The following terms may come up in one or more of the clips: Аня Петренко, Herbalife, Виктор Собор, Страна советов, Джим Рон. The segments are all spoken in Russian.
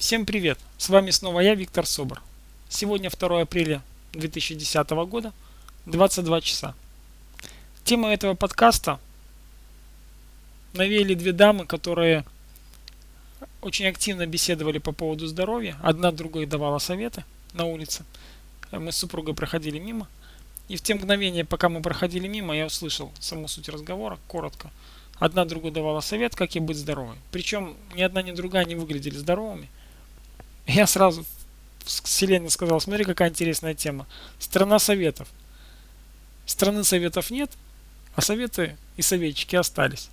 Всем привет! С вами снова я, Виктор Собор. Сегодня 2 апреля 2010 года, 22 часа. Тему этого подкаста навеяли две дамы, которые очень активно беседовали по поводу здоровья. Одна другой давала советы на улице. Мы с супругой проходили мимо. И в те мгновения, пока мы проходили мимо, я услышал саму суть разговора, коротко. Одна другой давала совет, как ей быть здоровой. Причем ни одна, ни другая не выглядели здоровыми. Я сразу вселенной сказал: смотри, какая интересная тема. Страна советов. Страны советов нет, а советы и советчики остались.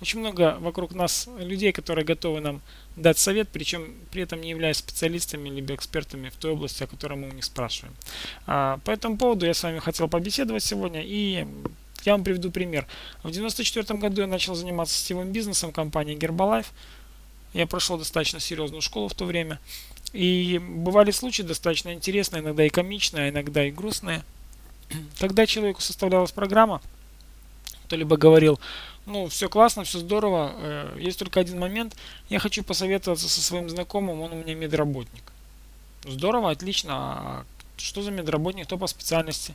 Очень много вокруг нас людей, которые готовы нам дать совет, причем при этом не являясь специалистами либо экспертами в той области, о которой мы у них спрашиваем. По этому поводу я с вами хотел побеседовать сегодня, и я вам приведу пример. В 1994 году я начал заниматься сетевым бизнесом компании Herbalife. Я прошел достаточно серьезную школу в то время. И бывали случаи достаточно интересные, иногда и комичные, а иногда и грустные. Когда человеку составлялась программа, кто-либо говорил: ну, все классно, все здорово, есть только один момент, я хочу посоветоваться со своим знакомым, он у меня медработник. Здорово, отлично, а что за медработник, кто по специальности?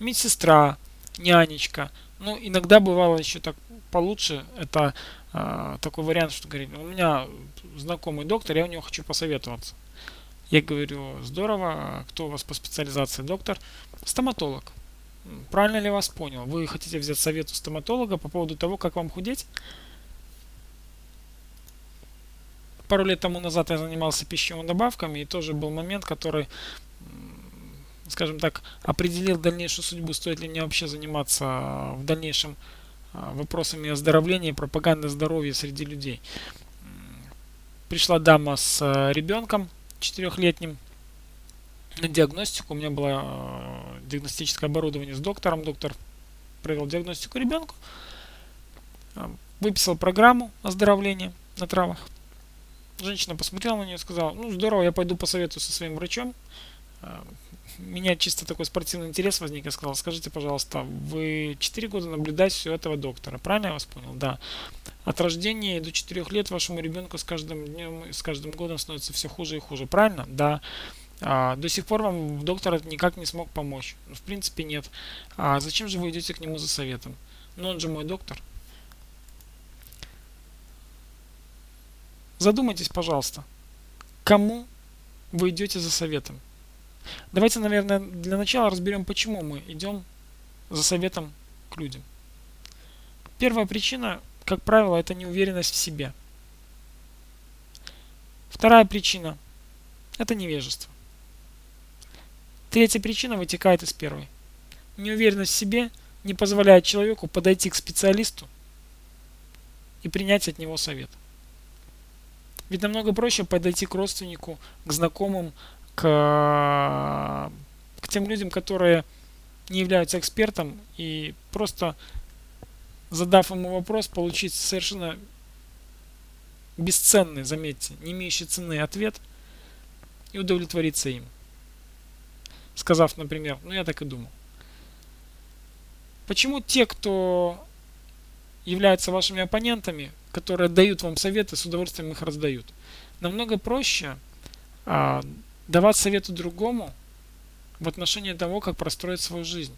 Медсестра, нянечка. Ну, иногда бывало еще так получше, это такой вариант, что говорит: у меня знакомый доктор, я у него хочу посоветоваться. Я говорю: здорово, кто у вас по специализации доктор? Стоматолог. Правильно ли я вас понял? Вы хотите взять совет у стоматолога по поводу того, как вам худеть? Пару лет тому назад я занимался пищевыми добавками, и тоже был момент, который, скажем так, определил дальнейшую судьбу, стоит ли мне вообще заниматься в дальнейшем вопросами оздоровления и пропаганды здоровья среди людей. Пришла дама с ребенком 4-летним на диагностику. У меня было диагностическое оборудование с доктором. Доктор провел диагностику ребенку, выписал программу оздоровления на травах. Женщина посмотрела на нее и сказала: ну, здорово, я пойду посоветую со своим врачом. Меня чисто такой спортивный интерес возник. Я сказал: скажите, пожалуйста, вы 4 года наблюдаете у этого доктора, правильно я вас понял? Да. От рождения до 4 лет вашему ребенку с каждым днем, с каждым годом становится все хуже и хуже, правильно? Да. До сих пор вам доктор никак не смог помочь. В принципе, нет. А зачем же вы идете к нему за советом? Но он же мой доктор. Задумайтесь, пожалуйста, кому вы идете за советом. Давайте, наверное, для начала разберем, почему мы идем за советом к людям. Первая причина, как правило, это неуверенность в себе. Вторая причина – это невежество. Третья причина вытекает из первой. Неуверенность в себе не позволяет человеку подойти к специалисту и принять от него совет. Ведь намного проще подойти к родственнику, к знакомым, к тем людям, которые не являются экспертом, и просто задав ему вопрос, получить совершенно бесценный, заметьте, не имеющий цены ответ и удовлетвориться им. Сказав, например: ну, я так и думал. Почему те, кто являются вашими оппонентами, которые дают вам советы, с удовольствием их раздают? Намного проще давать советы другому в отношении того, как простроить свою жизнь,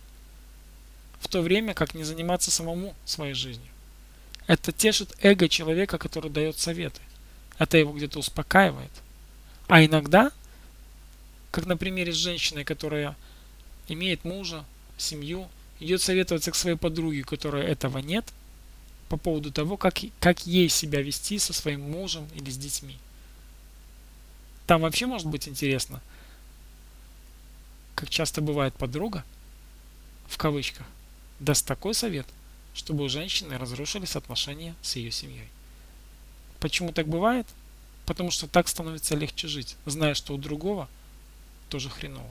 в то время как не заниматься самому своей жизнью. Это тешит эго человека, который дает советы. Это его где-то успокаивает. А иногда, как на примере с женщиной, которая имеет мужа, семью, идет советоваться к своей подруге, у которой этого нет, по поводу того, как ей себя вести со своим мужем или с детьми. Там вообще может быть интересно, как часто бывает, подруга, в кавычках, даст такой совет, чтобы у женщины разрушились отношения с ее семьей. Почему так бывает? Потому что так становится легче жить, зная, что у другого тоже хреново.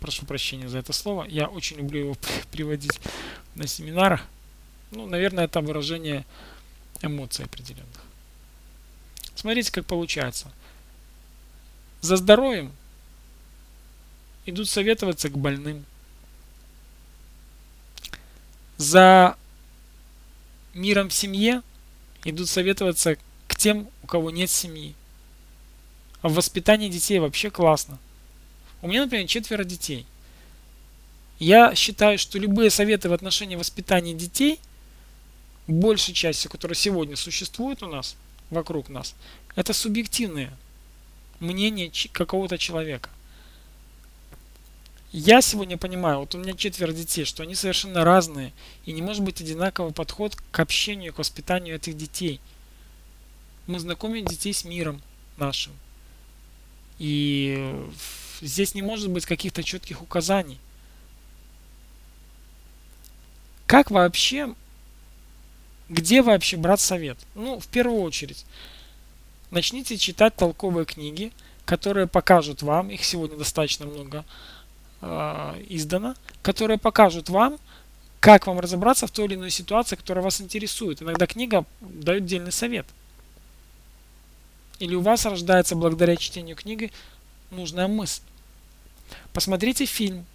Прошу прощения за это слово. Я очень люблю его приводить на семинарах. Ну, наверное, это выражение эмоций определенных. Смотрите, как получается. За здоровьем идут советоваться к больным. За миром в семье идут советоваться к тем, у кого нет семьи. В воспитании детей вообще классно. У меня, например, 4 детей. Я считаю, что любые советы в отношении воспитания детей, большей части, которые сегодня существуют у нас, вокруг нас, это субъективные мнения какого-то человека. Я сегодня понимаю, вот у меня 4 детей, что они совершенно разные, и не может быть одинаковый подход к общению, к воспитанию этих детей. Мы знакомим детей с миром нашим. И здесь не может быть каких-то четких указаний. Как вообще, где вообще брать совет? Ну, в первую очередь, начните читать толковые книги, которые покажут вам, их сегодня достаточно много издано, которые покажут вам, как вам разобраться в той или иной ситуации, которая вас интересует. Иногда книга дает дельный совет. Или у вас рождается благодаря чтению книги нужная мысль. Посмотрите фильм.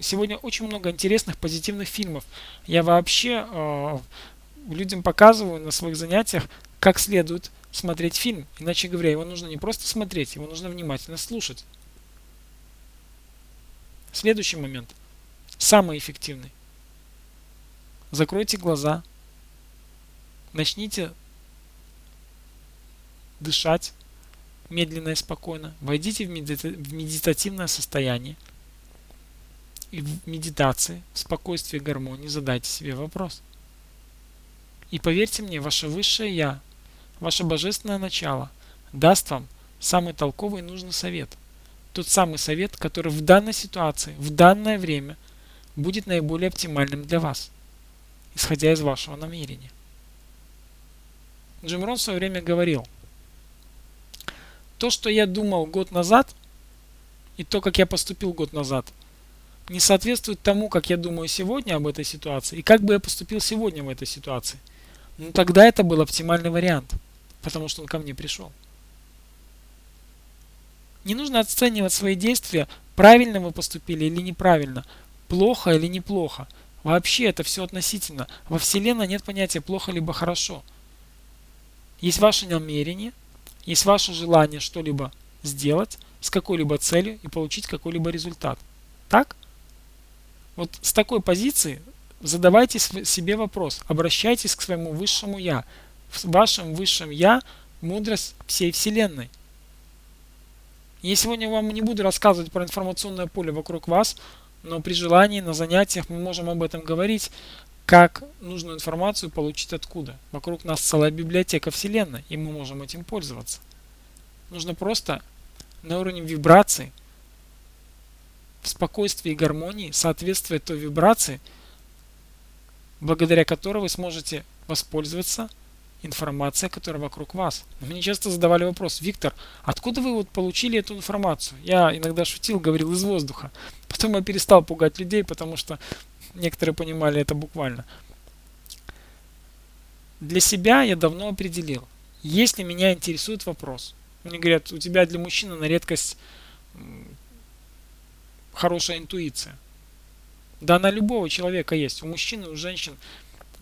Сегодня очень много интересных, позитивных фильмов. Я вообще людям показываю на своих занятиях, как следует смотреть фильм. Иначе говоря, его нужно не просто смотреть, его нужно внимательно слушать. Следующий момент. Самый эффективный. Закройте глаза. Начните дышать медленно и спокойно. Войдите в медитативное состояние. И в медитации, в спокойствии и гармонии задайте себе вопрос. И поверьте мне, ваше высшее Я, ваше божественное начало даст вам самый толковый и нужный совет. Тот самый совет, который в данной ситуации, в данное время будет наиболее оптимальным для вас, исходя из вашего намерения. Джим Рон в свое время говорил: то, что я думал год назад, и то, как я поступил год назад, не соответствует тому, как я думаю сегодня об этой ситуации, и как бы я поступил сегодня в этой ситуации. Но тогда это был оптимальный вариант, потому что он ко мне пришел. Не нужно оценивать свои действия, правильно вы поступили или неправильно, плохо или неплохо. Вообще это все относительно. Во Вселенной нет понятия плохо либо хорошо. Есть ваше намерение, есть ваше желание что-либо сделать с какой-либо целью и получить какой-либо результат. Так? Вот с такой позиции задавайте себе вопрос, обращайтесь к своему высшему Я. В вашем высшем Я мудрость всей Вселенной. Я сегодня вам не буду рассказывать про информационное поле вокруг вас, но при желании на занятиях мы можем об этом говорить, как нужную информацию получить откуда. Вокруг нас целая библиотека Вселенной, и мы можем этим пользоваться. Нужно просто на уровне вибраций, в спокойствии и гармонии соответствовать той вибрации, благодаря которой вы сможете воспользоваться информацией, которая вокруг вас. Мне часто задавали вопрос: Виктор, откуда вы вот получили эту информацию? Я иногда шутил, говорил: из воздуха. Потом я перестал пугать людей, потому что некоторые понимали это буквально. Для себя я давно определил, если меня интересует вопрос. Мне говорят: у тебя для мужчины на редкость хорошая интуиция. Да она любого человека есть. У мужчин и у женщин.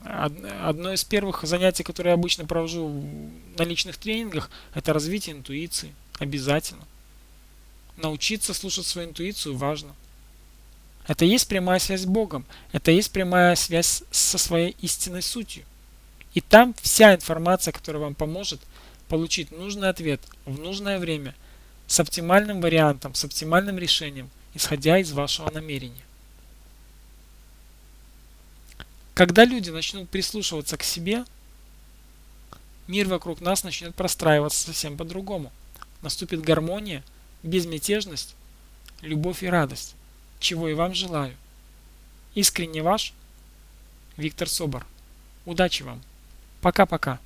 Одно из первых занятий, которые я обычно провожу на личных тренингах, это развитие интуиции. Обязательно. Научиться слушать свою интуицию важно. Это и есть прямая связь с Богом. Это и есть прямая связь со своей истинной сутью. И там вся информация, которая вам поможет получить нужный ответ в нужное время, с оптимальным вариантом, с оптимальным решением, исходя из вашего намерения. Когда люди начнут прислушиваться к себе, мир вокруг нас начнет простраиваться совсем по-другому. Наступит гармония, безмятежность, любовь и радость, чего и вам желаю. Искренне ваш Виктор Собор. Удачи вам. Пока-пока.